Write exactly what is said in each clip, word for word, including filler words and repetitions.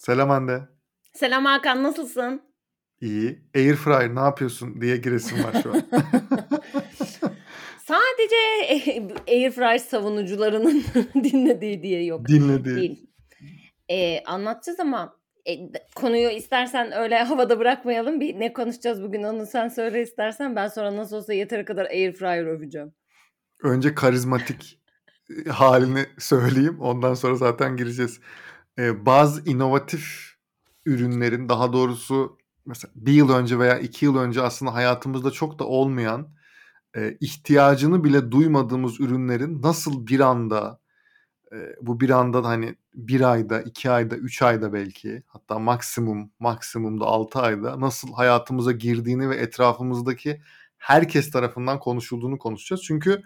Selam Hande. Selam Hakan, nasılsın? İyi. Airfryer ne yapıyorsun diye giresim var şu an. Sadece Airfryer savunucularının dinlediği diye yok. Dinlediği. Değil. Ee, anlatacağız ama e, konuyu istersen öyle havada bırakmayalım. Bir ne konuşacağız bugün onu sen söyle istersen. Ben sonra nasıl olsa yeteri kadar Airfryer öveceğim. Önce karizmatik halini söyleyeyim. Ondan sonra zaten gireceğiz. Ee, bazı inovatif ürünlerin, daha doğrusu mesela bir yıl önce veya iki yıl önce aslında hayatımızda çok da olmayan, e, ihtiyacını bile duymadığımız ürünlerin nasıl bir anda, e, bu bir anda hani bir ayda, iki ayda, üç ayda belki, hatta maksimum maksimumda altı ayda nasıl hayatımıza girdiğini ve etrafımızdaki herkes tarafından konuşulduğunu konuşacağız. Çünkü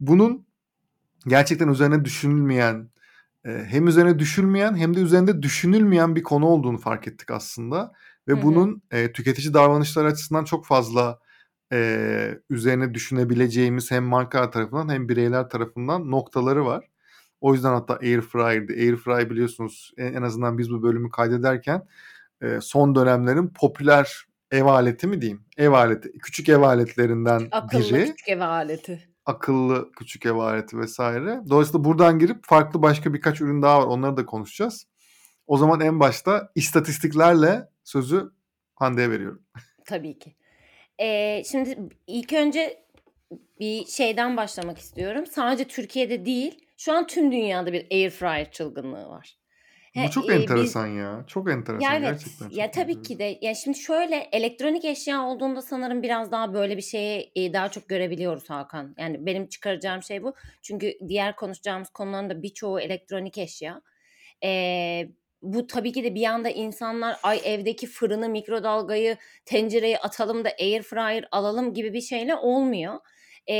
bunun gerçekten üzerine düşünülmeyen, hem üzerine düşülmeyen hem de üzerinde düşünülmeyen bir konu olduğunu fark ettik aslında. Ve hı hı. bunun e, tüketici davranışları açısından çok fazla e, üzerine düşünebileceğimiz hem markalar tarafından hem bireyler tarafından noktaları var. O yüzden hatta Airfryer'di. Airfryer biliyorsunuz en, en azından biz bu bölümü kaydederken e, son dönemlerin popüler ev aleti mi diyeyim? Ev aleti. Küçük ev aletlerinden Akıllı biri. Akıllı küçük ev aleti. Akıllı küçük ev aleti vesaire. Dolayısıyla buradan girip farklı başka birkaç ürün daha var. Onları da konuşacağız. O zaman en başta istatistiklerle sözü Hande'ye veriyorum. Tabii ki. Ee, şimdi ilk önce bir şeyden başlamak istiyorum. Sadece Türkiye'de değil, şu an tüm dünyada bir airfryer çılgınlığı var. Bu çok enteresan Biz, ya. Çok enteresan ya, evet, gerçekten. Ya tabii enteresan. ki de. Ya şimdi şöyle elektronik eşya olduğunda sanırım biraz daha böyle bir şeyi daha çok görebiliyoruz Hakan. Yani benim çıkaracağım şey bu. Çünkü diğer konuşacağımız konuların da birçoğu elektronik eşya. Ee, bu tabii ki de bir anda insanlar ay evdeki fırını, mikrodalgayı, tencereyi atalım da airfryer alalım gibi bir şeyle olmuyor. Ee,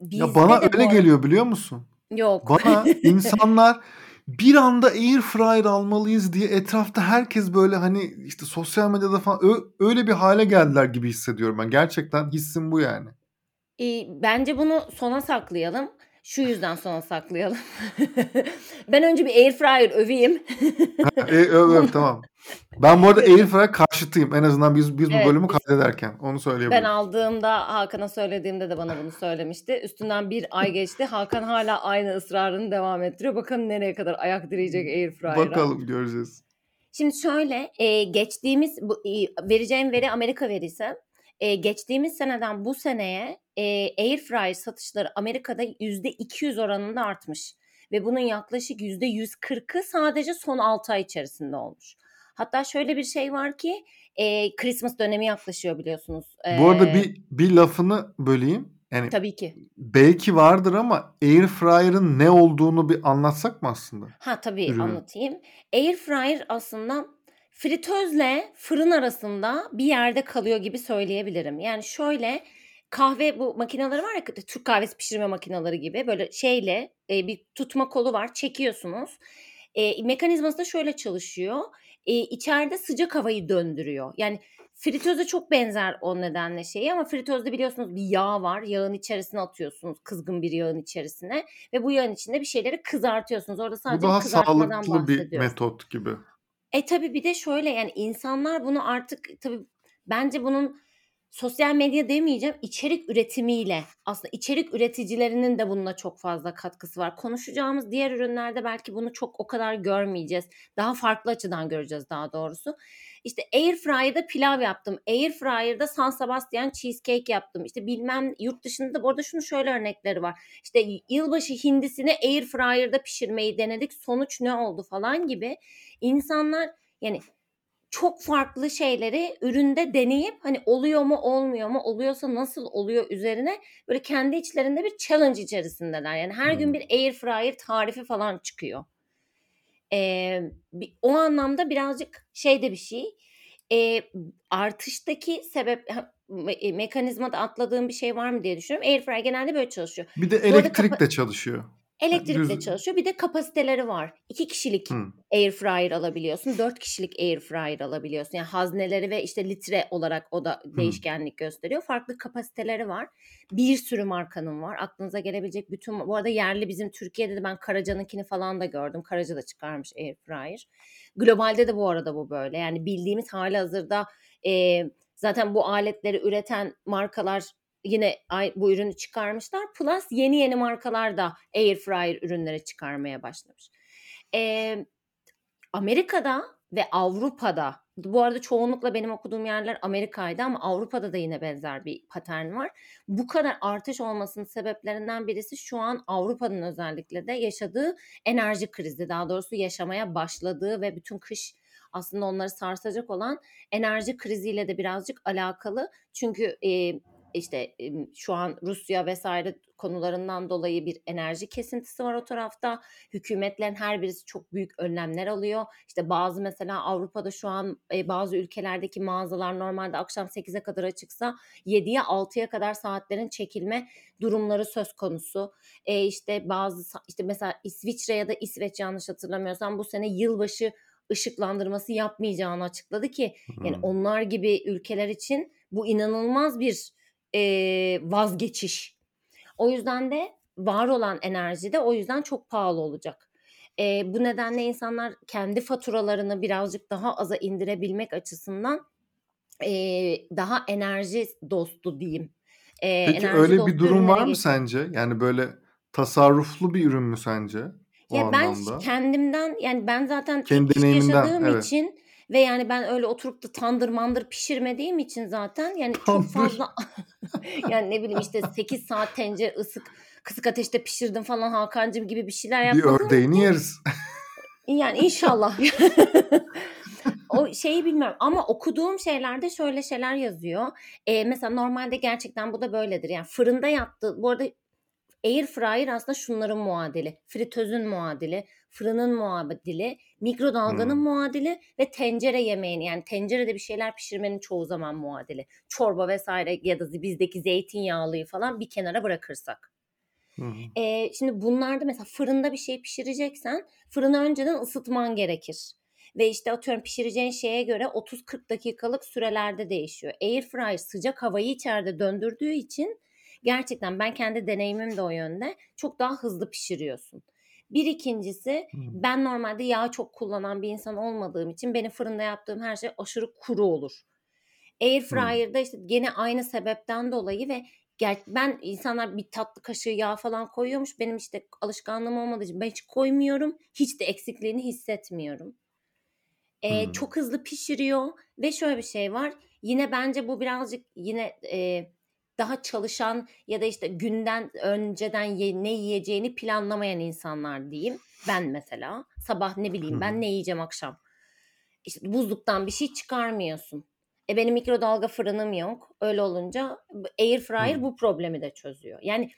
ya bana öyle bu... geliyor biliyor musun? Yok. Bana insanlar... Bir anda airfryer almalıyız diye etrafta herkes böyle hani işte sosyal medyada falan öyle bir hale geldiler gibi hissediyorum ben. Gerçekten hissim bu yani. E, bence bunu sona saklayalım. Şu yüzden sona saklayalım. Ben önce bir airfryer öveyim. ha, e, öv öv tamam. Ben bu arada airfryer karşıtıyım. En azından biz biz evet, bu bölümü kaydederken onu söyleyeyim. Ben aldığımda Hakan'a söylediğimde de bana bunu söylemişti. Üstünden bir ay geçti. Hakan hala aynı ısrarını devam ettiriyor. Bakalım nereye kadar ayak direyecek airfryer'a. Bakalım göreceğiz. Şimdi şöyle e, geçtiğimiz bu, e, vereceğim veri Amerika verisi. Ee, geçtiğimiz seneden bu seneye e, airfryer satışları Amerika'da yüzde iki yüz oranında artmış. Ve bunun yaklaşık yüzde yüz kırkı sadece son altı ay içerisinde olmuş. Hatta şöyle bir şey var ki e, Christmas dönemi yaklaşıyor biliyorsunuz. Ee, bu arada bir, bir lafını böleyim. Yani tabii ki. Belki vardır ama airfryer'ın ne olduğunu bir anlatsak mı aslında? Ha tabii ürünü. Anlatayım. Airfryer aslında... Fritözle fırın arasında bir yerde kalıyor gibi söyleyebilirim. Yani şöyle kahve bu makineleri var ya Türk kahvesi pişirme makineleri gibi böyle şeyle e, bir tutma kolu var çekiyorsunuz. E, mekanizması da şöyle çalışıyor. E, içeride sıcak havayı döndürüyor. Yani fritöze çok benzer o nedenle şeyi ama fritözde biliyorsunuz bir yağ var. Yağın içerisine atıyorsunuz kızgın bir yağın içerisine ve bu yağın içinde bir şeyleri kızartıyorsunuz. Orada sadece kızartmadan bahsediyoruz. Bu daha sağlıklı bir metot gibi. E tabii bir de şöyle yani insanlar bunu artık tabii bence bunun sosyal medya demeyeceğim içerik üretimiyle aslında içerik üreticilerinin de bununla çok fazla katkısı var. Konuşacağımız diğer ürünlerde belki bunu çok o kadar görmeyeceğiz. Daha farklı açıdan göreceğiz daha doğrusu. İşte Airfryer'da pilav yaptım. Airfryer'da San Sebastian cheesecake yaptım. İşte bilmem yurt dışında bu arada şunun şöyle örnekleri var. İşte yılbaşı hindisini Airfryer'da pişirmeyi denedik. Sonuç ne oldu falan gibi. İnsanlar yani çok farklı şeyleri üründe deneyip hani oluyor mu olmuyor mu oluyorsa nasıl oluyor üzerine böyle kendi içlerinde bir challenge içerisindeler. Yani her hmm. gün bir airfryer tarifi falan çıkıyor. Ee, o anlamda birazcık şeyde bir şey ee, artıştaki sebep me- mekanizmada atladığım bir şey var mı diye düşünüyorum. Airfryer genelde böyle çalışıyor. Bir de elektrik kapa- de çalışıyor. Elektrikle Düz... çalışıyor. Bir de kapasiteleri var. İki kişilik hmm. air fryer alabiliyorsun. Dört kişilik air fryer alabiliyorsun. Yani hazneleri ve işte litre olarak o da hmm. değişkenlik gösteriyor. Farklı kapasiteleri var. Bir sürü markanın var. Aklınıza gelebilecek bütün... Bu arada yerli bizim Türkiye'de de ben Karaca'nınkini falan da gördüm. Karaca da çıkarmış air fryer. Globalde de bu arada bu böyle. Yani bildiğimiz hali hazırda e, zaten bu aletleri üreten markalar... Yine bu ürünü çıkarmışlar. Plus yeni yeni markalar da airfryer ürünleri çıkarmaya başlamış. Ee, Amerika'da ve Avrupa'da, bu arada çoğunlukla benim okuduğum yerler Amerika'ydı ama Avrupa'da da yine benzer bir patern var. Bu kadar artış olmasının sebeplerinden birisi şu an Avrupa'nın özellikle de yaşadığı enerji krizi. Daha doğrusu yaşamaya başladığı ve bütün kış aslında onları sarsacak olan enerji kriziyle de birazcık alakalı. Çünkü... E, İşte şu an Rusya vesaire konularından dolayı bir enerji kesintisi var o tarafta. Hükümetlerin her birisi çok büyük önlemler alıyor. İşte bazı mesela Avrupa'da şu an bazı ülkelerdeki mağazalar normalde akşam sekize kadar açıksa yediye altıya kadar saatlerin çekilme durumları söz konusu. E işte bazı işte mesela İsviçre ya da İsveç yanlış hatırlamıyorsam bu sene yılbaşı ışıklandırması yapmayacağını açıkladı ki hmm. yani onlar gibi ülkeler için bu inanılmaz bir Ee, vazgeçiş. O yüzden de var olan enerji de o yüzden çok pahalı olacak. Ee, bu nedenle insanlar kendi faturalarını birazcık daha aza indirebilmek açısından e, daha enerji dostu diyeyim. Ee, Peki enerji öyle bir durum var mı geçiyor. Sence? Yani böyle tasarruflu bir ürün mü sence? O ya ben anlamda. kendimden yani ben zaten kendi deneyimimden evet. için ve yani ben öyle oturup da tandır mandır pişirmediğim için zaten yani çok fazla yani ne bileyim işte sekiz saat tencere ısık kısık ateşte pişirdim falan Hakan'cığım gibi bir şeyler yapmadım. Bir ördeğini yeriz. Yani inşallah. O şeyi bilmiyorum ama okuduğum şeylerde şöyle şeyler yazıyor. Ee, mesela normalde gerçekten bu da böyledir. Yani fırında yaptı. Bu arada air fryer aslında şunların muadili. Fritözün muadili, fırının muadili, mikrodalganın hmm. muadili ve tencere yemeğini yani tencerede bir şeyler pişirmenin çoğu zaman muadili. Çorba vesaire ya da bizdeki zeytinyağlıyı falan bir kenara bırakırsak. Hmm. Ee, şimdi bunlarda mesela fırında bir şey pişireceksen fırını önceden ısıtman gerekir. Ve işte atıyorum pişireceğin şeye göre otuz kırk dakikalık sürelerde değişiyor. Air fryer sıcak havayı içeride döndürdüğü için gerçekten ben kendi deneyimim de o yönde çok daha hızlı pişiriyorsun. Bir ikincisi ben normalde yağ çok kullanan bir insan olmadığım için benim fırında yaptığım her şey aşırı kuru olur. Airfryer'da işte gene aynı sebepten dolayı ve ben insanlar bir tatlı kaşığı yağ falan koyuyormuş. Benim işte alışkanlığım olmadığı için ben hiç koymuyorum. Hiç de eksikliğini hissetmiyorum. Ee, hmm. Çok hızlı pişiriyor ve şöyle bir şey var. Yine bence bu birazcık yine... E, daha çalışan ya da işte günden önceden ye, ne yiyeceğini planlamayan insanlar diyeyim. Ben mesela sabah ne bileyim ben ne yiyeceğim akşam. İşte buzluktan bir şey çıkarmıyorsun. E benim mikrodalga fırınım yok. Öyle olunca air fryer hmm. bu problemi de çözüyor. Yani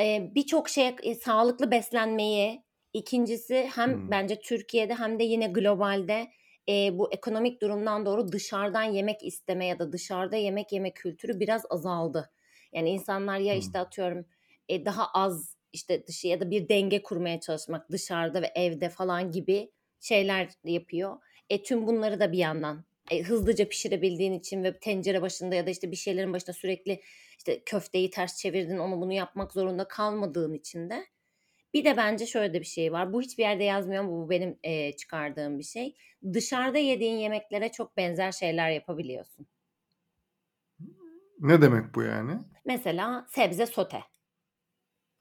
e, birçok şeye e, sağlıklı beslenmeyi, ikincisi hem hmm. bence Türkiye'de hem de yine globalde E, bu ekonomik durumdan doğru dışarıdan yemek isteme ya da dışarıda yemek yeme kültürü biraz azaldı. Yani insanlar ya işte atıyorum e, daha az işte dışı ya da bir denge kurmaya çalışmak dışarıda ve evde falan gibi şeyler yapıyor. E, tüm bunları da bir yandan e, hızlıca pişirebildiğin için ve tencere başında ya da işte bir şeylerin başında sürekli işte köfteyi ters çevirdin onu bunu yapmak zorunda kalmadığın için de. Bir de bence şöyle de bir şey var. Bu hiçbir yerde yazmıyor ama bu benim e, çıkardığım bir şey. Dışarıda yediğin yemeklere çok benzer şeyler yapabiliyorsun. Ne demek bu yani? Mesela sebze sote.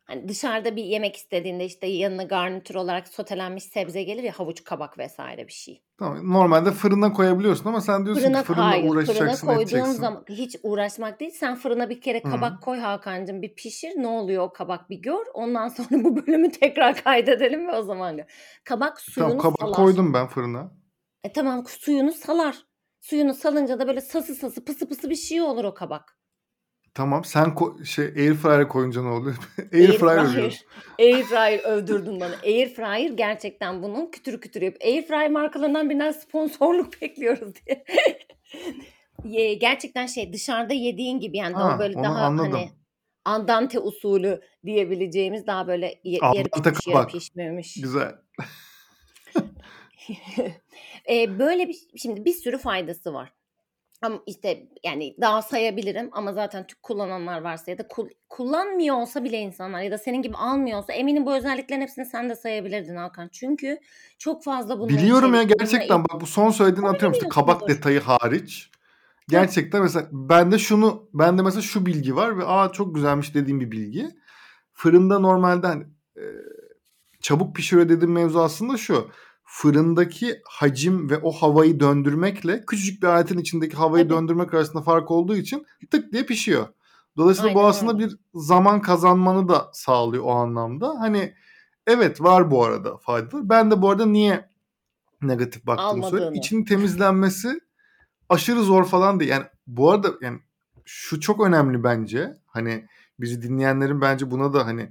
Hani dışarıda bir yemek istediğinde işte yanına garnitür olarak sotelenmiş sebze gelir ya havuç, kabak vesaire bir şey. Tamam. Normalde fırına koyabiliyorsun ama sen diyorsun fırına, ki fırına hayır, uğraşacaksın, fırına koyduğun edeceksin. Zaman hiç uğraşmak değil. Sen fırına bir kere kabak Hı-hı. koy Hakan'cığım bir pişir. Ne oluyor o kabak bir gör. Ondan sonra bu bölümü tekrar kaydedelim ve o zaman gör. Kabak suyunu tamam, kabak salar. Kabak koydum ben fırına. E tamam suyunu salar. Suyunu salınca da böyle sası sası pısı pısı bir şey olur o kabak. Tamam sen ko- şey airfryer koyunca ne oluyor? Airfryer övüyorsun. Airfryer övdürdün bana. Airfryer gerçekten bunun kütür kütür yapıp airfryer markalarından birinden sponsorluk bekliyoruz diye. Gerçekten şey dışarıda yediğin gibi yani ha, daha böyle daha anladım. Hani andante usulü diyebileceğimiz daha böyle ye- yarı pişmiş, yarı pişmemiş. Güzel. e, böyle bir şimdi bir sürü faydası var. Ama işte yani daha sayabilirim ama zaten Türk kullananlar varsa ya da kul- kullanmıyor olsa bile insanlar ya da senin gibi almıyor olsa eminim bu özelliklerin hepsini sen de sayabilirdin Hakan. Çünkü çok fazla bunun biliyorum ya gerçekten bununla... bak bu son söylediğini atıyorum işte kabak detayı hariç. Gerçekten mesela bende şunu bende mesela şu bilgi var ve aa çok güzelmiş dediğim bir bilgi. Fırında normalden e, çabuk pişiriyor dediğim mevzu aslında şu. Fırındaki hacim ve o havayı döndürmekle küçücük bir aletin içindeki havayı evet. döndürmek arasında fark olduğu için tık diye pişiyor. Dolayısıyla aynen bu aslında öyle. Bir zaman kazanmanı da sağlıyor o anlamda. Hani evet var bu arada faydalı. Ben de bu arada niye negatif baktığımı söyleyeyim. İçinin temizlenmesi aşırı zor falan değil. Yani bu arada yani şu çok önemli bence. Hani bizi dinleyenlerin bence buna da hani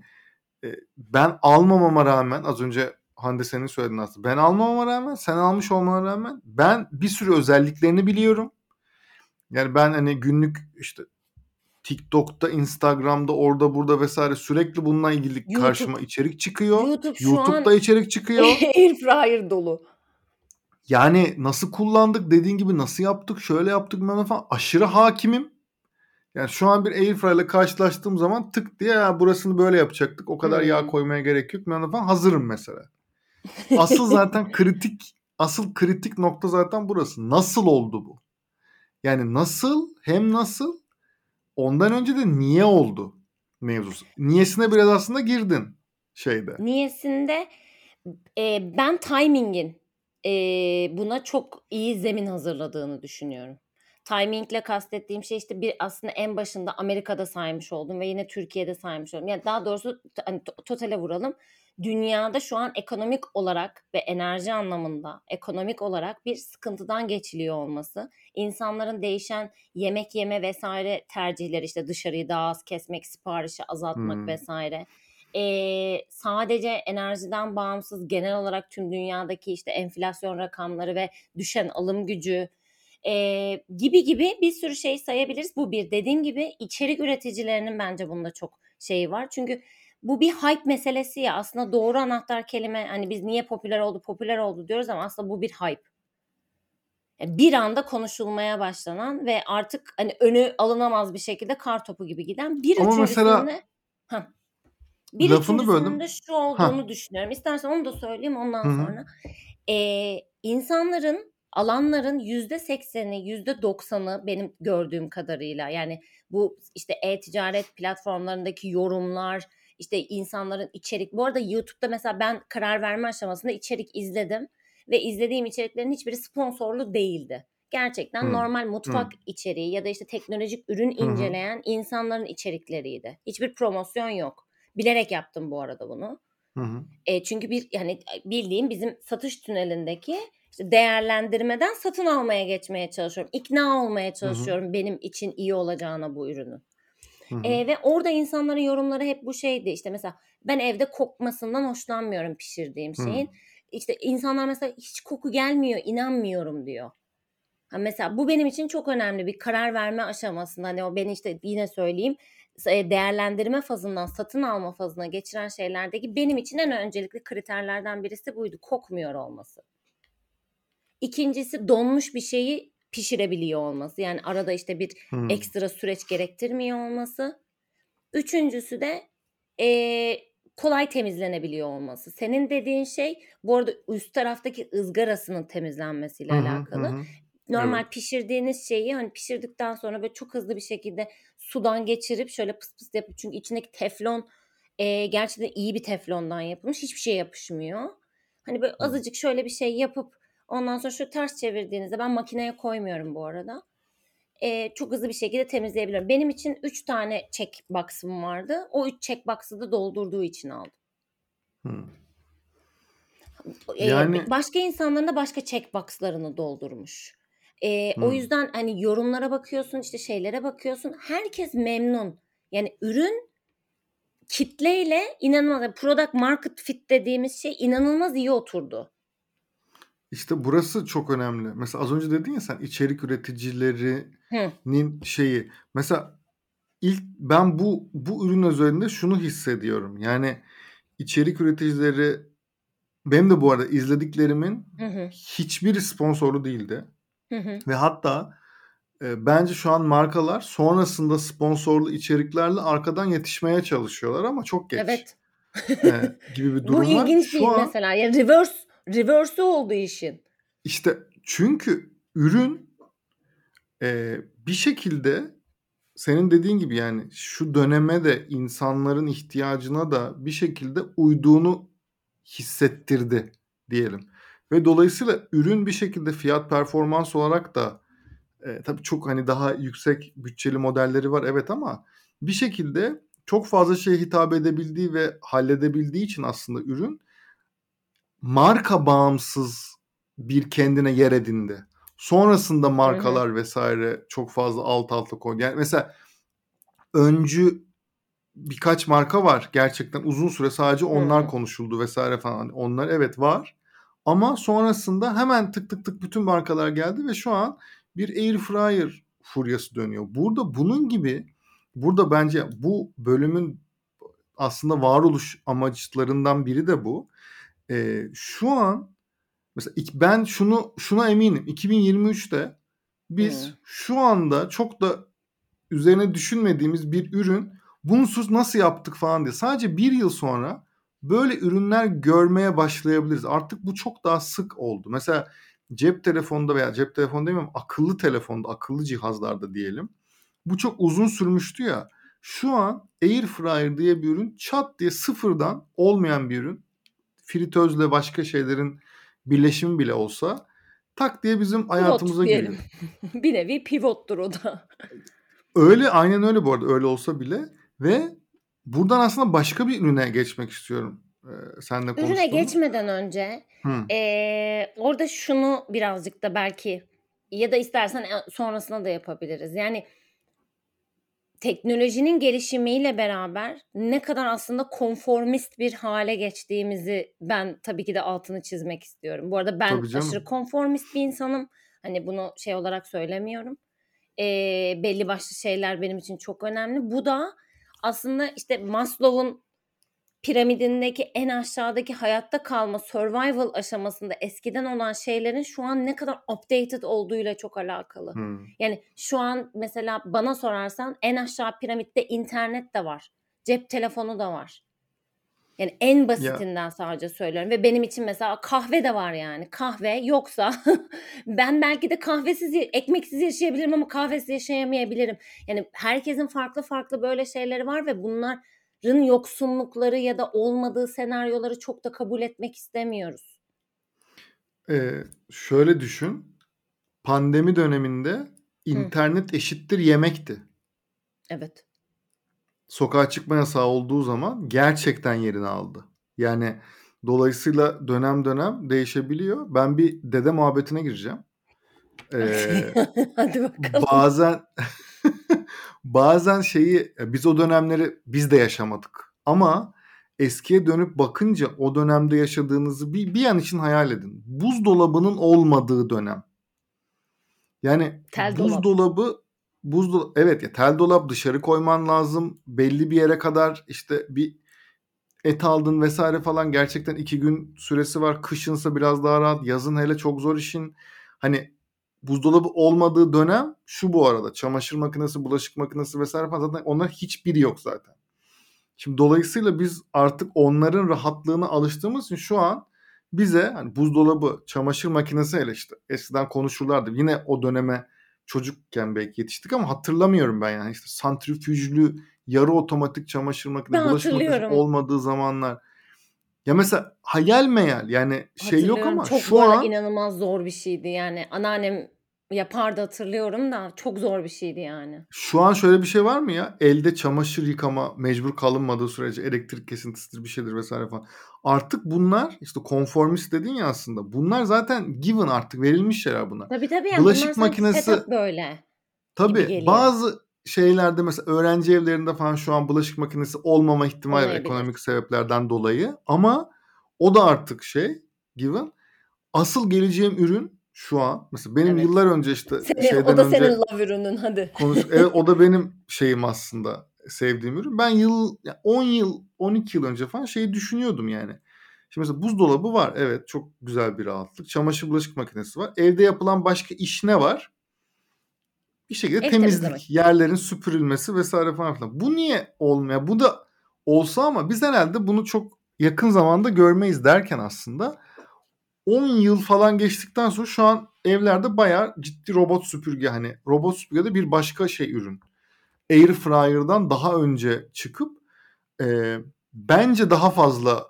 ben almamama rağmen az önce Hande senin söyledin aslında. Ben almamama rağmen, sen almış olmana rağmen ben bir sürü özelliklerini biliyorum. Yani ben hani günlük işte TikTok'ta, Instagram'da, orada burada vesaire sürekli bununla ilgili YouTube. Karşıma içerik çıkıyor. YouTube YouTube'da içerik çıkıyor. Airfryer dolu. Yani nasıl kullandık dediğin gibi nasıl yaptık şöyle yaptık ben falan aşırı hakimim. Yani şu an bir airfryer ile karşılaştığım zaman tık diye ya burasını böyle yapacaktık o kadar hmm. yağ koymaya gerek yok ben falan hazırım mesela. Asıl zaten kritik asıl kritik nokta zaten burası. Nasıl oldu bu? Yani nasıl hem nasıl ondan önce de niye oldu mevzusu. Niyesine biraz aslında girdin şeyde. Niyesinde e, ben timing'in e, buna çok iyi zemin hazırladığını düşünüyorum. Timingle kastettiğim şey işte bir aslında en başında Amerika'da saymış oldum ve yine Türkiye'de saymış oldum. Yani daha doğrusu hani totale vuralım. Dünyada şu an ekonomik olarak ve enerji anlamında ekonomik olarak bir sıkıntıdan geçiliyor olması, insanların değişen yemek yeme vesaire tercihleri işte dışarıyı daha az kesmek, siparişi azaltmak hmm. vesaire. Ee, sadece enerjiden bağımsız genel olarak tüm dünyadaki işte enflasyon rakamları ve düşen alım gücü Ee, gibi gibi bir sürü şey sayabiliriz. Bu bir dediğim gibi içerik üreticilerinin bence bunda çok şeyi var. Çünkü bu bir hype meselesi ya aslında doğru anahtar kelime hani biz niye popüler oldu popüler oldu diyoruz ama aslında bu bir hype. Yani bir anda konuşulmaya başlanan ve artık hani önü alınamaz bir şekilde kar topu gibi giden bir ama mesela heh, bir üçüncüsünün de şu olduğunu heh. düşünüyorum. İstersen onu da söyleyeyim ondan Hı-hı. sonra. Ee, insanların alanların yüzde sekseni, yüzde doksanı benim gördüğüm kadarıyla yani bu işte e-ticaret platformlarındaki yorumlar, işte insanların içerik. Bu arada YouTube'da mesela ben karar verme aşamasında içerik izledim ve izlediğim içeriklerin hiçbiri sponsorlu değildi. Gerçekten hmm. normal mutfak hmm. içeriği ya da işte teknolojik ürün inceleyen hmm. insanların içerikleriydi. Hiçbir promosyon yok. Bilerek yaptım bu arada bunu. Hmm. E çünkü bir yani bildiğim bizim satış tünelindeki İşte değerlendirmeden satın almaya geçmeye çalışıyorum. İkna olmaya çalışıyorum Hı-hı. benim için iyi olacağına bu ürünü. E, ve orada insanların yorumları hep bu şeydi. İşte mesela ben evde kokmasından hoşlanmıyorum pişirdiğim şeyin. Hı-hı. İşte insanlar mesela hiç koku gelmiyor, inanmıyorum diyor. Ha, mesela bu benim için çok önemli bir karar verme aşamasında. Hani o beni işte yine söyleyeyim değerlendirme fazından satın alma fazına geçiren şeylerdeki benim için en öncelikli kriterlerden birisi buydu. Kokmuyor olması. İkincisi donmuş bir şeyi pişirebiliyor olması. Yani arada işte bir hmm. ekstra süreç gerektirmiyor olması. Üçüncüsü de e, kolay temizlenebiliyor olması. Senin dediğin şey bu arada üst taraftaki ızgarasının temizlenmesiyle hmm, alakalı. Hmm. Normal evet. pişirdiğiniz şeyi hani pişirdikten sonra böyle çok hızlı bir şekilde sudan geçirip şöyle pıs pıs yapıp çünkü içindeki teflon e, gerçekten iyi bir teflondan yapılmış. Hiçbir şey yapışmıyor. Hani böyle azıcık şöyle bir şey yapıp ondan sonra şu ters çevirdiğinizde ben makineye koymuyorum bu arada. Ee, çok hızlı bir şekilde temizleyebiliyorum. Benim için üç tane checkbox'ım vardı. O üç checkbox'ı da doldurduğu için aldım. Hmm. Ee, yani... Başka insanların da başka checkbox'larını doldurmuş. Ee, hmm. O yüzden hani yorumlara bakıyorsun, işte şeylere bakıyorsun. Herkes memnun. Yani ürün kitleyle inanılmaz. Product market fit dediğimiz şey inanılmaz iyi oturdu. İşte burası çok önemli. Mesela az önce dedin ya sen içerik üreticilerinin Hı. şeyi. Mesela ilk ben bu bu ürün üzerinde şunu hissediyorum. Yani içerik üreticileri, benim de bu arada izlediklerimin hı hı. hiçbiri sponsorlu değildi. Hı hı. Ve hatta e, bence şu an markalar sonrasında sponsorlu içeriklerle arkadan yetişmeye çalışıyorlar ama çok geç. Evet. e, gibi bir durum var. Bu ilginç değil an... mesela. Yani reverse reverse olduğu işin. İşte çünkü ürün e, bir şekilde senin dediğin gibi yani şu döneme de insanların ihtiyacına da bir şekilde uyduğunu hissettirdi diyelim. Ve dolayısıyla ürün bir şekilde fiyat performans olarak da e, tabii çok hani daha yüksek bütçeli modelleri var evet ama bir şekilde çok fazla şeye hitap edebildiği ve halledebildiği için aslında ürün marka bağımsız bir kendine yer edindi. Sonrasında markalar evet. vesaire çok fazla alt alta koydu. Yani mesela öncü birkaç marka var gerçekten uzun süre sadece onlar evet. konuşuldu vesaire falan. Onlar evet var ama sonrasında hemen tık tık tık bütün markalar geldi ve şu an bir air fryer furyası dönüyor. Burada bunun gibi burada bence bu bölümün aslında varoluş amaçlarından biri de bu. Ee, şu an mesela ben şunu şuna eminim. iki bin yirmi üçte biz hmm. şu anda çok da üzerine düşünmediğimiz bir ürün bunu sus nasıl yaptık falan diye. Sadece bir yıl sonra böyle ürünler görmeye başlayabiliriz. Artık bu çok daha sık oldu. Mesela cep telefonda veya cep telefonu demiyorum akıllı telefonda, akıllı cihazlarda diyelim. Bu çok uzun sürmüştü ya. Şu an air fryer diye bir ürün çat diye sıfırdan olmayan bir ürün. Fritözle başka şeylerin birleşimi bile olsa tak diye bizim pivot hayatımıza giriyor. Bir nevi pivottur o da. Öyle aynen öyle bu arada öyle olsa bile ve buradan aslında başka bir ürüne geçmek istiyorum. Ee, seninle konuştum. Ürüne geçmeden önce ee, orada şunu birazcık da belki ya da istersen sonrasında da yapabiliriz. Yani teknolojinin gelişimiyle beraber ne kadar aslında konformist bir hale geçtiğimizi ben tabii ki de altını çizmek istiyorum. Bu arada ben aşırı konformist bir insanım. Hani bunu şey olarak söylemiyorum. E, belli başlı şeyler benim için çok önemli. Bu da aslında işte Maslow'un piramidindeki en aşağıdaki hayatta kalma survival aşamasında eskiden olan şeylerin şu an ne kadar updated olduğuyla çok alakalı. Hmm. Yani şu an mesela bana sorarsan en aşağı piramitte internet de var. Cep telefonu da var. Yani en basitinden yeah. sadece söylüyorum. Ve benim için mesela kahve de var yani. Kahve yoksa ben belki de kahvesiz, ekmeksiz yaşayabilirim ama kahvesiz yaşayamayabilirim. Yani herkesin farklı farklı böyle şeyleri var ve bunlar rın yoksunlukları ya da olmadığı senaryoları çok da kabul etmek istemiyoruz. Ee, şöyle düşün. Pandemi döneminde internet Hı. eşittir yemekti. Evet. Sokağa çıkma yasağı olduğu zaman gerçekten yerini aldı. Yani dolayısıyla dönem dönem değişebiliyor. Ben bir dede muhabbetine gireceğim. Ee, Hadi bakalım. Bazen... Bazen şeyi biz o dönemleri biz de yaşamadık ama eskiye dönüp bakınca o dönemde yaşadığınızı bir, bir an için hayal edin. Buzdolabının olmadığı dönem. Yani tel buzdolabı, buzdolabı evet ya tel dolap dışarı koyman lazım. Belli bir yere kadar işte bir et aldın vesaire falan gerçekten iki gün süresi var. Kışınsa biraz daha rahat. Yazın hele çok zor işin. Hani buzdolabı olmadığı dönem şu bu arada. Çamaşır makinesi, bulaşık makinesi vesaire falan zaten onlar hiçbiri yok zaten. Şimdi dolayısıyla biz artık onların rahatlığına alıştığımız için şu an bize hani buzdolabı, çamaşır makinesiyle işte eskiden konuşurlardı. Yine o döneme çocukken belki yetiştik ama hatırlamıyorum ben yani işte santrifüjlü, yarı otomatik çamaşır makinesi, bulaşık makinesi olmadığı zamanlar. Ya mesela hayal meyal yani şey yok ama çok şu an inanılmaz zor bir şeydi yani anneannem yapardı hatırlıyorum da çok zor bir şeydi yani. Şu an şöyle bir şey var mı ya elde çamaşır yıkama mecbur kalınmadığı sürece elektrik kesintisidir bir şeydir vesaire falan. Artık bunlar işte konformist dedin ya aslında bunlar zaten given artık verilmiş şeyler bunlar. Tabii tabii yani bulaşık makinesi böyle. Tabii bazı şeylerde mesela öğrenci evlerinde falan şu an bulaşık makinesi olmama ihtimali var ekonomik sebeplerden dolayı ama o da artık şey given. Asıl geleceğim ürün şu an. Mesela benim evet. yıllar önce işte senin, şeyden o da önce senin love ürünün hadi. Konuş, evet, o da benim şeyim aslında, sevdiğim ürün. Ben yıl on yıl on iki yıl önce falan şeyi düşünüyordum yani. Şimdi mesela buzdolabı var. Evet, çok güzel bir rahatlık. Çamaşır bulaşık makinesi var. Evde yapılan başka iş ne var? Bir şekilde ev temizlik, temizlemek. Yerlerin süpürülmesi vesaire falan filan. Bu niye olmuyor? Bu da olsa ama biz herhalde bunu çok yakın zamanda görmeyiz derken aslında on yıl falan geçtikten sonra şu an evlerde bayağı ciddi robot süpürge, hani robot süpürge de bir başka şey ürün. Air fryer'dan daha önce çıkıp e, bence daha fazla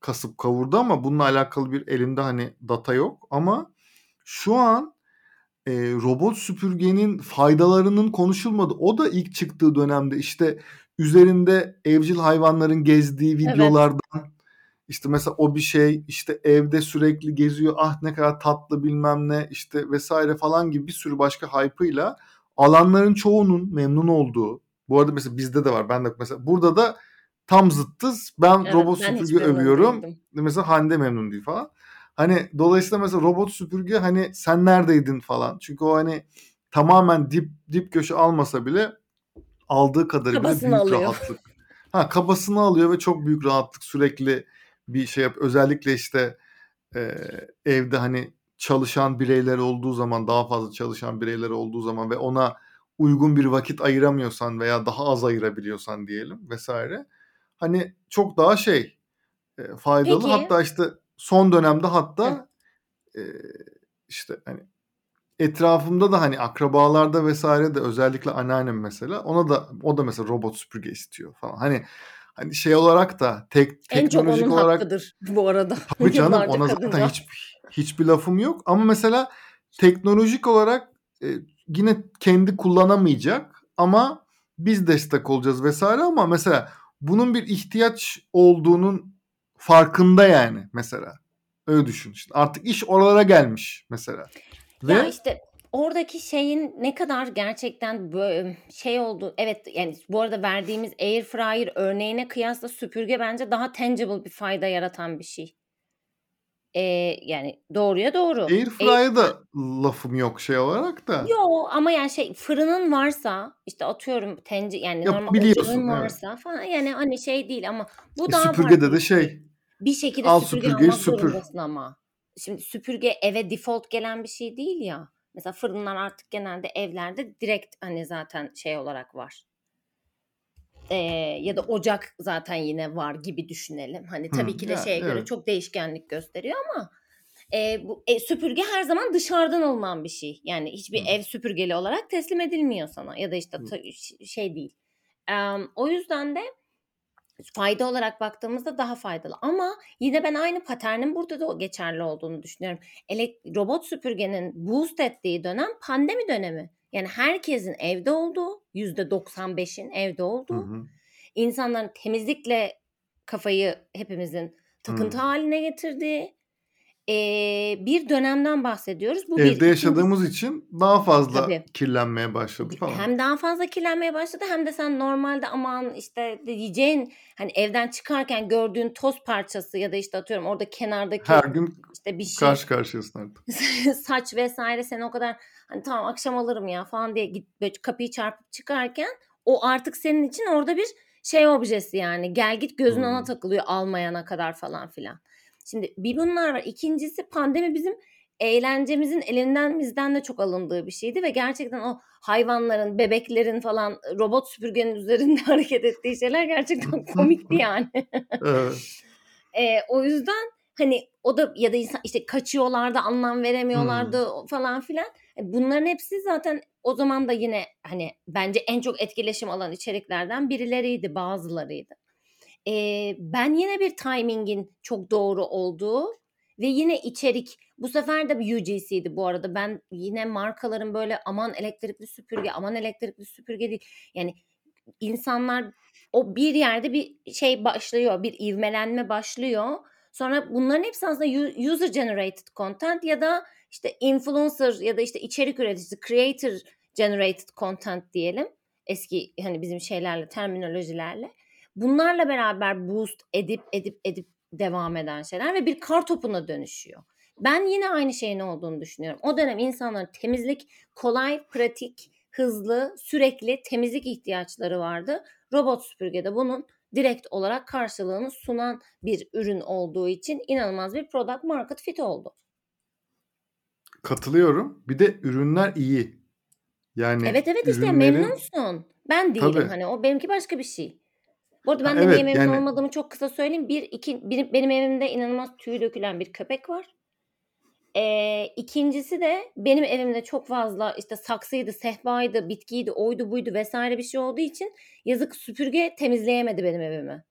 kasıp kavurdu ama bununla alakalı bir elimde hani data yok ama şu an e, robot süpürgenin faydalarının konuşulmadı. O da ilk çıktığı dönemde işte üzerinde evcil hayvanların gezdiği videolardan evet. işte mesela o bir şey işte evde sürekli geziyor, ah ne kadar tatlı bilmem ne işte vesaire falan gibi bir sürü başka hype'ıyla alanların çoğunun memnun olduğu. Bu arada mesela bizde de var. Ben de mesela burada da tam zıttız. Ben evet, robot ben süpürge övüyorum. Değildim. Mesela Hande memnun değil falan. Hani dolayısıyla mesela robot süpürge hani sen neredeydin falan. Çünkü o hani tamamen dip dip köşe almasa bile aldığı kadarıyla büyük alıyor. Rahatlık. Ha, kabasını alıyor ve çok büyük rahatlık, sürekli bir şey yap. Özellikle işte e, evde hani çalışan bireyler olduğu zaman, daha fazla çalışan bireyler olduğu zaman ve ona uygun bir vakit ayıramıyorsan veya daha az ayırabiliyorsan diyelim vesaire. Hani çok daha şey e, faydalı. Peki. Hatta işte son dönemde hatta e, işte hani etrafımda da hani akrabalarda vesaire de özellikle anneannem mesela, ona da o da mesela robot süpürge istiyor falan. Hani hani şey olarak da tek, teknolojik olarak hakkıdır bu arada. Tabii canım, ona zaten hiç hiçbir lafım yok ama mesela teknolojik olarak e, yine kendi kullanamayacak ama biz destek olacağız vesaire ama mesela bunun bir ihtiyaç olduğunun farkında yani mesela. Öyle düşün. İşte artık iş oralara gelmiş mesela. Ve ya işte oradaki şeyin ne kadar gerçekten böyle şey oldu. Evet yani bu arada verdiğimiz air fryer örneğine kıyasla süpürge bence daha tangible bir fayda yaratan bir şey. Ee, yani doğruya doğru. Air fryer'a da lafım yok şey olarak da. Yok ama yani şey fırının varsa işte atıyorum tenci yani ya, normal ocağın varsa evet. falan yani hani şey değil ama bu e, daha süpürgede de şey. Bir şekilde al süpürge süpürgeyi almak süpür. Zorundasın ama. Şimdi süpürge eve default gelen bir şey değil ya. Mesela fırınlar artık genelde evlerde direkt hani zaten şey olarak var. Ee, ya da ocak zaten yine var gibi düşünelim. Hani tabii hmm, ki de yani, şeye evet. göre çok değişkenlik gösteriyor ama e, bu e, süpürge her zaman dışarıdan alınan bir şey. Yani hiçbir hmm. ev süpürgeli olarak teslim edilmiyor sana ya da işte hmm. ta, şey değil. Um, o yüzden de fayda olarak baktığımızda daha faydalı. Ama yine ben aynı paternin burada da geçerli olduğunu düşünüyorum. Elek- robot süpürgenin boost ettiği dönem pandemi dönemi. Yani herkesin evde olduğu, yüzde doksan beşin evde olduğu, hı hı. insanların temizlikle kafayı hepimizin takıntı hı. haline getirdiği ee, bir dönemden bahsediyoruz. Bu evde bir, yaşadığımız bir... için daha fazla tabii. kirlenmeye başladı falan. Hem daha fazla kirlenmeye başladı hem de sen normalde aman işte yiyeceğin hani evden çıkarken gördüğün toz parçası ya da işte atıyorum orada kenardaki her gün işte bir şey karşı karşıyasın artık. Saç vesaire sen o kadar hani tamam akşam alırım ya falan diye git böyle kapıyı çarpıp çıkarken o artık senin için orada bir şey objesi yani gel git gözün hmm. ona takılıyor almayana kadar falan filan. Şimdi bir bunlar var. İkincisi pandemi bizim eğlencemizin elinden bizden de çok alındığı bir şeydi ve gerçekten o hayvanların, bebeklerin falan robot süpürgenin üzerinde hareket ettiği şeyler gerçekten komikti yani. Evet. e, o yüzden hani o da ya da insan işte kaçıyorlardı, anlam veremiyorlardı hmm. falan filan. Bunların hepsi zaten o zaman da yine hani bence en çok etkileşim alan içeriklerden birileriydi, bazılarıydı. Ee, ben yine bir timingin çok doğru olduğu ve yine içerik bu sefer de bir U G C'ydi bu arada. Ben yine markaların böyle aman elektrikli süpürge aman elektrikli süpürge değil yani insanlar o bir yerde bir şey başlıyor, bir ivmelenme başlıyor. Sonra bunların hepsi aslında user generated content ya da işte influencer ya da işte içerik üreticisi creator generated content diyelim eski hani bizim şeylerle terminolojilerle. Bunlarla beraber boost edip edip edip devam eden şeyler ve bir kar topuna dönüşüyor. Ben yine aynı şeyin olduğunu düşünüyorum. O dönem insanların temizlik, kolay, pratik, hızlı, sürekli temizlik ihtiyaçları vardı. Robot süpürge de bunun direkt olarak karşılığını sunan bir ürün olduğu için inanılmaz bir product market fit oldu. Katılıyorum. Bir de ürünler iyi. Yani evet evet ürünleri... işte memnunsun. Ben değilim. Tabii. Hani o benimki başka bir şey. Bu arada ben ha, de evet, memnun yani... olmadığımı çok kısa söyleyeyim. Bir, iki, bir, benim evimde inanılmaz tüy dökülen bir köpek var. Ee, ikincisi de benim evimde çok fazla işte saksıydı, sehpaydı, bitkiydi, oydu buydu vesaire bir şey olduğu için yazık süpürge temizleyemedi benim evimi.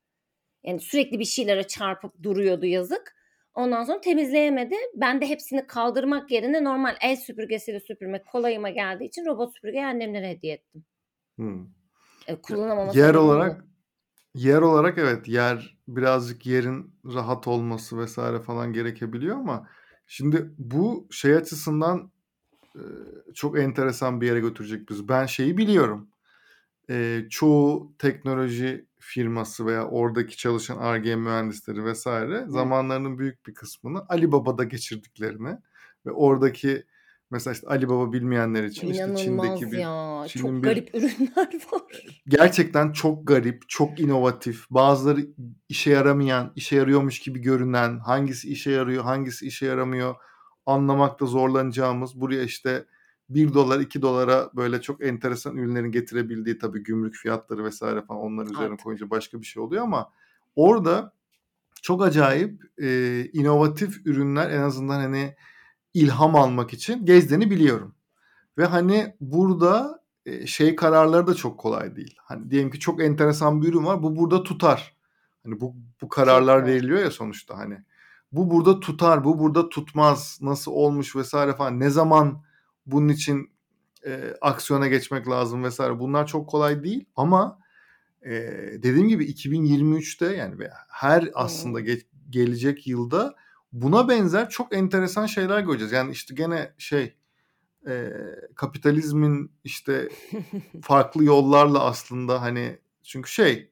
Yani sürekli bir şeylere çarpıp duruyordu yazık. Ondan sonra temizleyemedi. Ben de hepsini kaldırmak yerine normal el süpürgesiyle süpürmek kolayıma geldiği için robot süpürgeyi annemlere hediye ettim. Hmm. E, kullanamaması. Yer olarak mı? Yer olarak evet yer birazcık yerin rahat olması vesaire falan gerekebiliyor ama şimdi bu şey açısından e, çok enteresan bir yere götürecek biz. Ben şeyi biliyorum. E, çoğu teknoloji firması veya oradaki çalışan Ar-Ge mühendisleri vesaire zamanlarının büyük bir kısmını Alibaba'da geçirdiklerini ve oradaki mesela işte Alibaba bilmeyenler için İnanılmaz işte Çin'deki bir... ya. Çin'in çok bir, garip ürünler var. Gerçekten çok garip, çok inovatif. Bazıları işe yaramayan, işe yarıyormuş gibi görünen, hangisi işe yarıyor, hangisi işe yaramıyor anlamakta zorlanacağımız. Buraya işte bir dolar, iki dolara böyle çok enteresan ürünlerin getirebildiği tabii gümrük fiyatları vesaire falan onların üzerine Artık. koyunca başka bir şey oluyor ama orada çok acayip e, inovatif ürünler en azından hani ilham almak için gezdiğini biliyorum. Ve hani burada şey kararları da çok kolay değil. Hani diyelim ki çok enteresan bir ürün var. Bu burada tutar. Hani bu bu kararlar veriliyor ya sonuçta hani. Bu burada tutar, bu burada tutmaz. Nasıl olmuş vesaire falan. Ne zaman bunun için e, aksiyona geçmek lazım vesaire. Bunlar çok kolay değil ama e, dediğim gibi iki bin yirmi üçte yani her aslında ge- gelecek yılda buna benzer çok enteresan şeyler göreceğiz. Yani işte gene şey e, kapitalizmin işte farklı yollarla aslında hani çünkü şey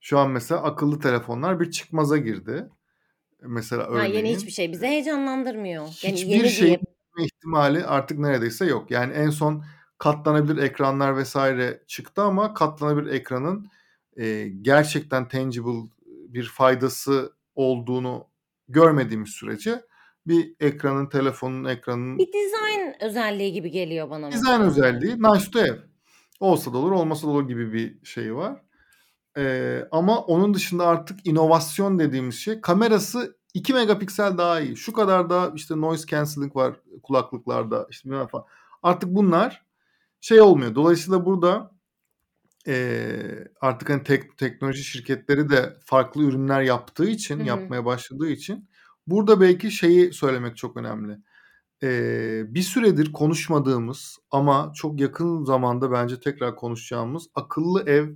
şu an mesela akıllı telefonlar bir çıkmaza girdi. Mesela örneğin. Ha, yeni hiçbir şey bizi heyecanlandırmıyor. Yani hiçbir yeni şey diye... ihtimali artık neredeyse yok. Yani en son katlanabilir ekranlar vesaire çıktı ama katlanabilir ekranın e, gerçekten tangible bir faydası olduğunu görmediğimiz sürece bir ekranın, telefonun ekranının... Bir dizayn özelliği gibi geliyor bana. Dizayn özelliği, nice to have. Olsa da olur, olmasa da olur gibi bir şey var. Ee, ama onun dışında artık inovasyon dediğimiz şey, kamerası iki megapiksel daha iyi. Şu kadar daha işte noise cancelling var kulaklıklarda. Işte bilmem falan. Artık bunlar şey olmuyor. Dolayısıyla burada e, artık hani tek, teknoloji şirketleri de farklı ürünler yaptığı için, Hı-hı. yapmaya başladığı için burada belki şeyi söylemek çok önemli. E, bir süredir konuşmadığımız ama çok yakın zamanda bence tekrar konuşacağımız akıllı ev,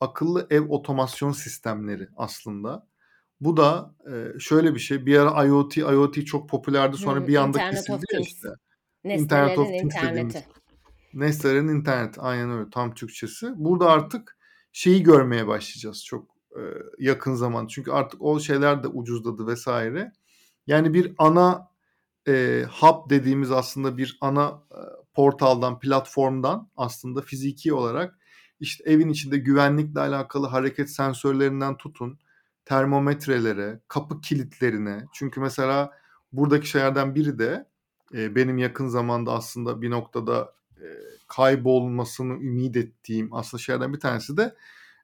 akıllı ev otomasyon sistemleri aslında. Bu da e, şöyle bir şey. Bir ara IoT, IoT çok popülerdi. Sonra Hı-hı. bir anda kesildi işte. Internet of Things dediğimiz. Nesle'nin interneti aynen öyle tam Türkçesi. Burada artık şeyi görmeye başlayacağız çok e, yakın zaman. Çünkü artık o şeyler de ucuzladı vesaire. Yani bir ana e, hub dediğimiz aslında bir ana e, portaldan, platformdan aslında fiziki olarak işte evin içinde güvenlikle alakalı hareket sensörlerinden tutun, termometrelere, kapı kilitlerine. Çünkü mesela buradaki şeylerden biri de e, benim yakın zamanda aslında bir noktada kaybolmasını ümit ettiğim aslında şeylerden bir tanesi de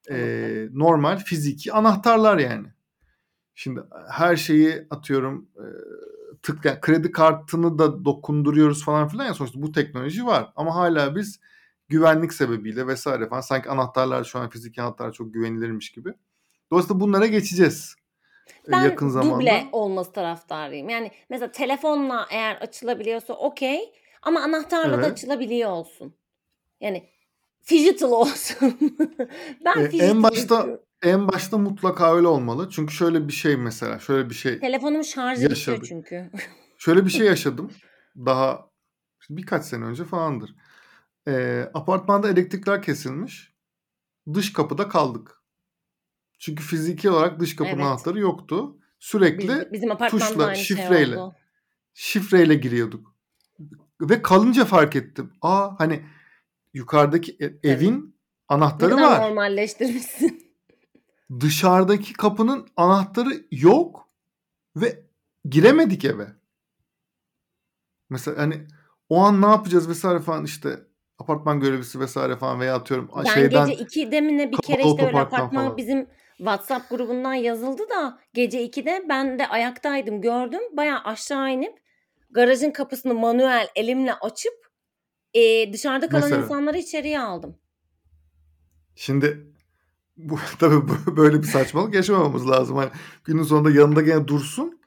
tamam. e, normal fiziki anahtarlar yani. Şimdi her şeyi atıyorum e, tık yani kredi kartını da dokunduruyoruz falan filan ya sonuçta bu teknoloji var ama hala biz güvenlik sebebiyle vesaire falan sanki anahtarlar şu an fiziki anahtarlar çok güvenilirmiş gibi. Dolayısıyla bunlara geçeceğiz. Ben yakın zamanda. Ben duble olması taraftarıyım. Yani mesela telefonla eğer açılabiliyorsa okey. Ama anahtarla evet. da açılabiliyor olsun. Yani digital olsun. ben e, digital en başta istiyorum. En başta mutlaka öyle olmalı. Çünkü şöyle bir şey mesela, şöyle bir şey. Telefonum şarjı bitiyor çünkü. şöyle bir şey yaşadım. Daha birkaç sene önce falandır. E, apartmanda elektrikler kesilmiş. Dış kapıda kaldık. Çünkü fiziki olarak dış kapının evet. anahtarı yoktu. Sürekli Biz, bizim tuşla, şifreyle. Şey şifreyle giriyorduk. Ve kalınca fark ettim. Aa hani yukarıdaki evin evet. anahtarı var. Normalleştirmişsin. Dışarıdaki kapının anahtarı yok ve giremedik eve. Mesela hani o an ne yapacağız vesaire falan işte apartman görevlisi vesaire falan veya atıyorum ben şeyden. Ben gece ikide mi ne bir kere işte öyle apartman falan. Bizim WhatsApp grubundan yazıldı da gece ikide ben de ayaktaydım gördüm. Bayağı aşağı inip garajın kapısını manuel elimle açıp e, dışarıda kalan mesela, insanları içeriye aldım. Şimdi bu tabii böyle bir saçmalık yaşamamamız lazım. Hani günün sonunda yanında gene dursun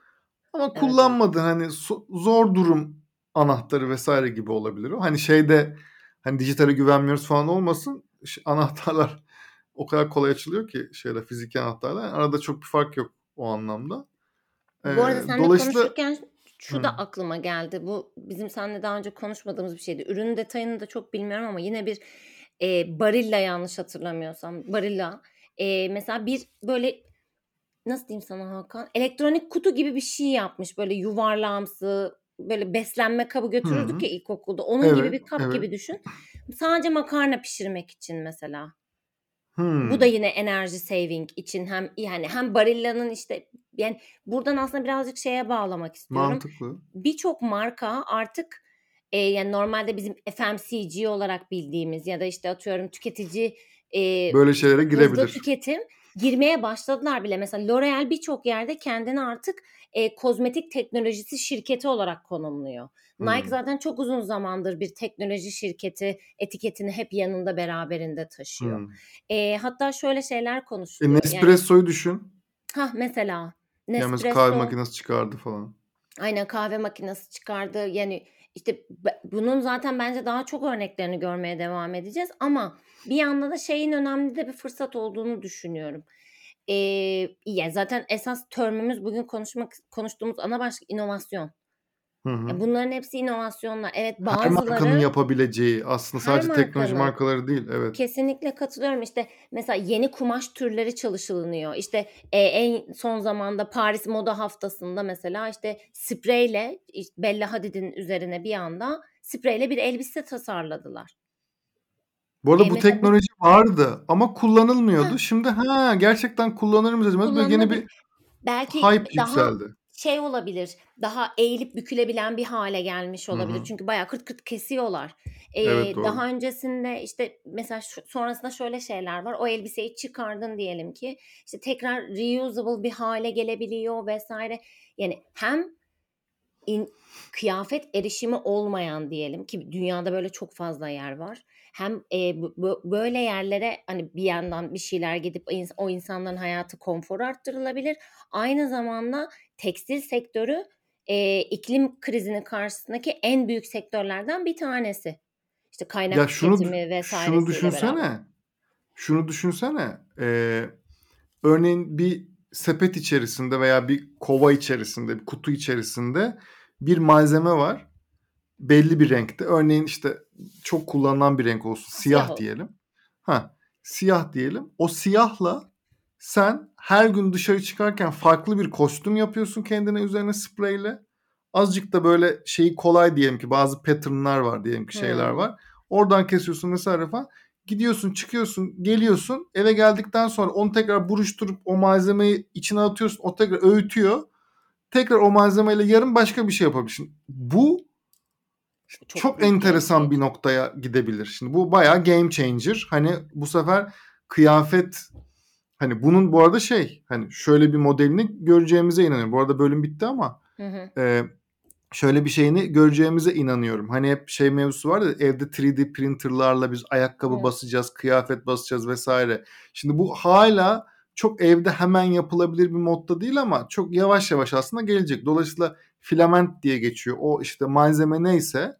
ama evet. kullanmadın hani zor durum anahtarı vesaire gibi olabilir. Hani şeyde hani dijitale güvenmiyoruz falan olmasın. Anahtarlar o kadar kolay açılıyor ki şeyler fiziki anahtarlar. Yani arada çok bir fark yok o anlamda. Ee, bu arada seninle dolayısıyla... konuşurken şu hı. da aklıma geldi. Bu bizim seninle daha önce konuşmadığımız bir şeydi. Ürünün detayını da çok bilmiyorum ama yine bir e, Barilla yanlış hatırlamıyorsam. Barilla. E, mesela bir böyle nasıl diyeyim sana Hakan? Elektronik kutu gibi bir şey yapmış. Böyle yuvarlağımsı böyle beslenme kabı götürürdük hı hı. ya ilkokulda. Onun evet, gibi bir kap evet. gibi düşün. Sadece makarna pişirmek için mesela. Hmm. Bu da yine enerji saving için hem yani hem Barilla'nın işte yani buradan aslında birazcık şeye bağlamak istiyorum. Mantıklı. Birçok marka artık e, yani normalde bizim F M C G olarak bildiğimiz ya da işte atıyorum tüketici e, böyle şeylere girebilir. Hızlı tüketim girmeye başladılar bile. Mesela L'Oréal birçok yerde kendini artık e, kozmetik teknolojisi şirketi olarak konumluyor. Hmm. Nike zaten çok uzun zamandır bir teknoloji şirketi etiketini hep yanında beraberinde taşıyor. Hmm. E, hatta şöyle şeyler konuşuluyor. E, Nespresso'yu yani, düşün. Hah mesela. Nespresso. Yani mesela kahve makinesi çıkardı falan. Aynen kahve makinesi çıkardı. Yani işte bunun zaten bence daha çok örneklerini görmeye devam edeceğiz ama bir yanda da şeyin önemli de bir fırsat olduğunu düşünüyorum. Ee, yani zaten esas termimiz bugün konuşmak konuştuğumuz ana başlık inovasyon. Hı hı. Yani bunların hepsi inovasyonlar. Evet bazıları. Her markanın yapabileceği aslında sadece markanın, teknoloji markaları değil. Evet. Kesinlikle katılıyorum. İşte mesela yeni kumaş türleri çalışılıyor. İşte e, en son zamanda Paris Moda Haftası'nda mesela işte spreyle işte Bella Hadid'in üzerine bir anda spreyle bir elbise tasarladılar. Bu arada e, bu teknoloji bu... vardı ama kullanılmıyordu. Ha. Şimdi ha gerçekten kullanır mıyız? Böyle yeni bir belki hype daha... yükseldi. Şey olabilir daha eğilip bükülebilen bir hale gelmiş olabilir. Hı-hı. Çünkü bayağı kırt kırt kesiyorlar. Ee, evet, daha öncesinde işte mesela şu, sonrasında şöyle şeyler var. O elbiseyi çıkardın diyelim ki işte tekrar reusable bir hale gelebiliyor vesaire. Yani hem in, kıyafet erişimi olmayan diyelim ki dünyada böyle çok fazla yer var. Hem e, b- böyle yerlere hani bir yandan bir şeyler gidip o insanların hayatı konforu arttırılabilir. Aynı zamanda tekstil sektörü e, iklim krizinin karşısındaki en büyük sektörlerden bir tanesi. İşte kaynak ya şunu, tüketimi vesairesiyle şunu düşünsene. Beraber. Şunu düşünsene. Ee, örneğin bir sepet içerisinde veya bir kova içerisinde, bir kutu içerisinde bir malzeme var. Belli bir renkte. Örneğin işte çok kullanılan bir renk olsun. Siyah Siyah diyelim. Ha, siyah diyelim. O siyahla sen her gün dışarı çıkarken farklı bir kostüm yapıyorsun kendine üzerine spreyle. Azıcık da böyle şeyi kolay diyelim ki bazı patternlar var diyelim ki şeyler hmm. var. Oradan kesiyorsun mesela falan. Gidiyorsun çıkıyorsun geliyorsun eve geldikten sonra onu tekrar buruşturup o malzemeyi içine atıyorsun. O tekrar öğütüyor. Tekrar o malzemeyle yarın başka bir şey yapabilirsin. Bu çok, çok enteresan şey. Bir noktaya gidebilir. Şimdi bu bayağı game changer. Hani bu sefer kıyafet hani bunun bu arada şey hani şöyle bir modelini göreceğimize inanıyorum. Bu arada bölüm bitti ama hı hı. E, şöyle bir şeyini göreceğimize inanıyorum. Hani hep şey mevzusu var ya evde üç D printerlarla biz ayakkabı hı. basacağız, kıyafet basacağız vesaire. Şimdi bu hala çok evde hemen yapılabilir bir modda değil ama çok yavaş yavaş aslında gelecek. Dolayısıyla filament diye geçiyor. O işte malzeme neyse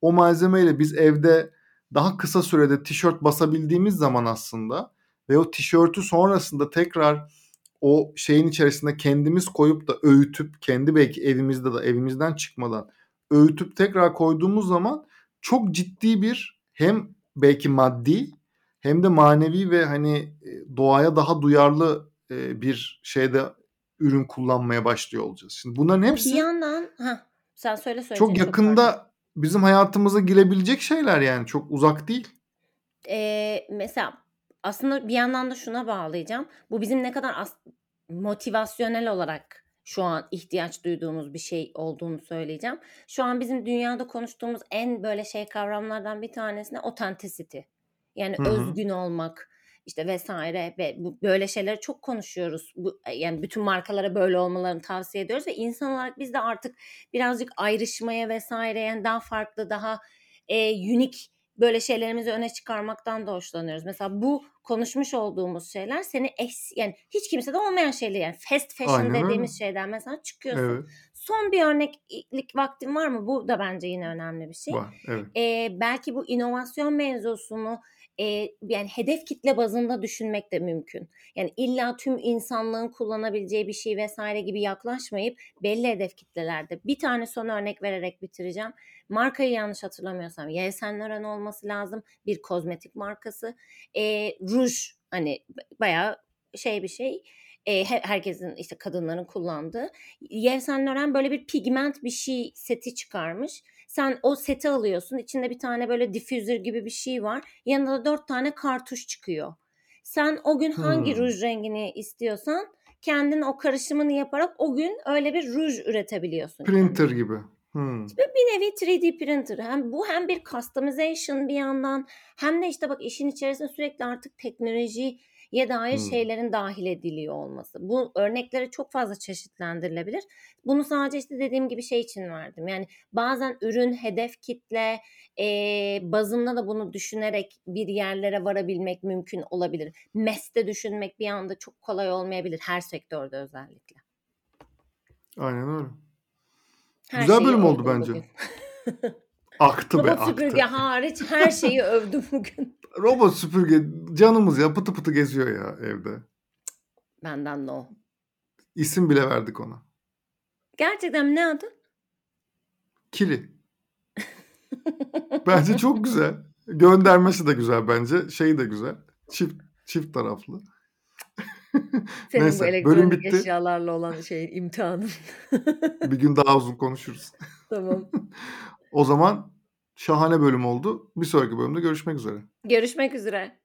o malzemeyle biz evde daha kısa sürede tişört basabildiğimiz zaman aslında ve o tişörtü sonrasında tekrar o şeyin içerisinde kendimiz koyup da öğütüp kendi belki evimizde de evimizden çıkmadan öğütüp tekrar koyduğumuz zaman çok ciddi bir hem belki maddi hem de manevi ve hani doğaya daha duyarlı bir şeyde ürün kullanmaya başlıyor olacağız. Şimdi bunların hepsi bir yandan ha Sen söyle söyle. Çok yakında çok bizim hayatımıza girebilecek şeyler yani. Çok uzak değil. Ee, mesela aslında bir yandan da şuna bağlayacağım. Bu bizim ne kadar as- motivasyonel olarak şu an ihtiyaç duyduğumuz bir şey olduğunu söyleyeceğim. Şu an bizim dünyada konuştuğumuz en böyle şey kavramlardan bir tanesine authenticity. Yani Hı-hı. özgün olmak işte vesaire ve böyle şeyleri çok konuşuyoruz. Bu, yani bütün markalara böyle olmalarını tavsiye ediyoruz ve insan olarak biz de artık birazcık ayrışmaya vesaire yani daha farklı daha e, unik böyle şeylerimizi öne çıkarmaktan da hoşlanıyoruz. Mesela bu konuşmuş olduğumuz şeyler seni eş, yani hiç kimsede olmayan şeyler yani fast fashion Aynen dediğimiz öyle. Şeyden mesela çıkıyorsun. Evet. Son bir örneklik vaktin var mı? Bu da bence yine önemli bir şey. Var, evet. ee, belki bu inovasyon mevzusunu e, yani hedef kitle bazında düşünmek de mümkün. Yani illa tüm insanlığın kullanabileceği bir şey vesaire gibi yaklaşmayıp belli hedef kitlelerde. Bir tane son örnek vererek bitireceğim. Markayı yanlış hatırlamıyorsam Yves Saint Laurent olması lazım. Bir kozmetik markası. E, ruj hani bayağı şey bir şey. E, herkesin işte kadınların kullandığı. Yves Saint Laurent böyle bir pigment bir şey seti çıkarmış. Sen o seti alıyorsun. İçinde bir tane böyle diffuser gibi bir şey var. Yanında da dört tane kartuş çıkıyor. Sen o gün hangi hmm. ruj rengini istiyorsan kendin o karışımını yaparak o gün öyle bir ruj üretebiliyorsun. Printer yani. Gibi. Hmm. Bir nevi üç D printer. Hem bu hem bir customization bir yandan hem de işte bak işin içerisinde sürekli artık teknolojiye dair hmm. şeylerin dahil ediliyor olması. Bu örnekleri çok fazla çeşitlendirilebilir. Bunu sadece işte dediğim gibi şey için verdim. Yani bazen ürün, hedef kitle e, bazında da bunu düşünerek bir yerlere varabilmek mümkün olabilir. Meste düşünmek bir anda çok kolay olmayabilir. Her sektörde özellikle. Aynen öyle. Her güzel bölüm oldu bence. Aktı Robot be aktı. Robot süpürge hariç her şeyi övdüm bugün. Robot süpürge canımız ya pıtı pıtı geziyor ya evde. Benden no. İsim bile verdik ona. Gerçekten ne adı? Kili. Bence çok güzel. Göndermesi de güzel bence. Şeyi de güzel. Çift çift taraflı. Senin Neyse, bu elektronik eşyalarla olan şey imtihanın. Bir gün daha uzun konuşuruz. Tamam. O zaman şahane bölüm oldu. Bir sonraki bölümde görüşmek üzere. Görüşmek üzere.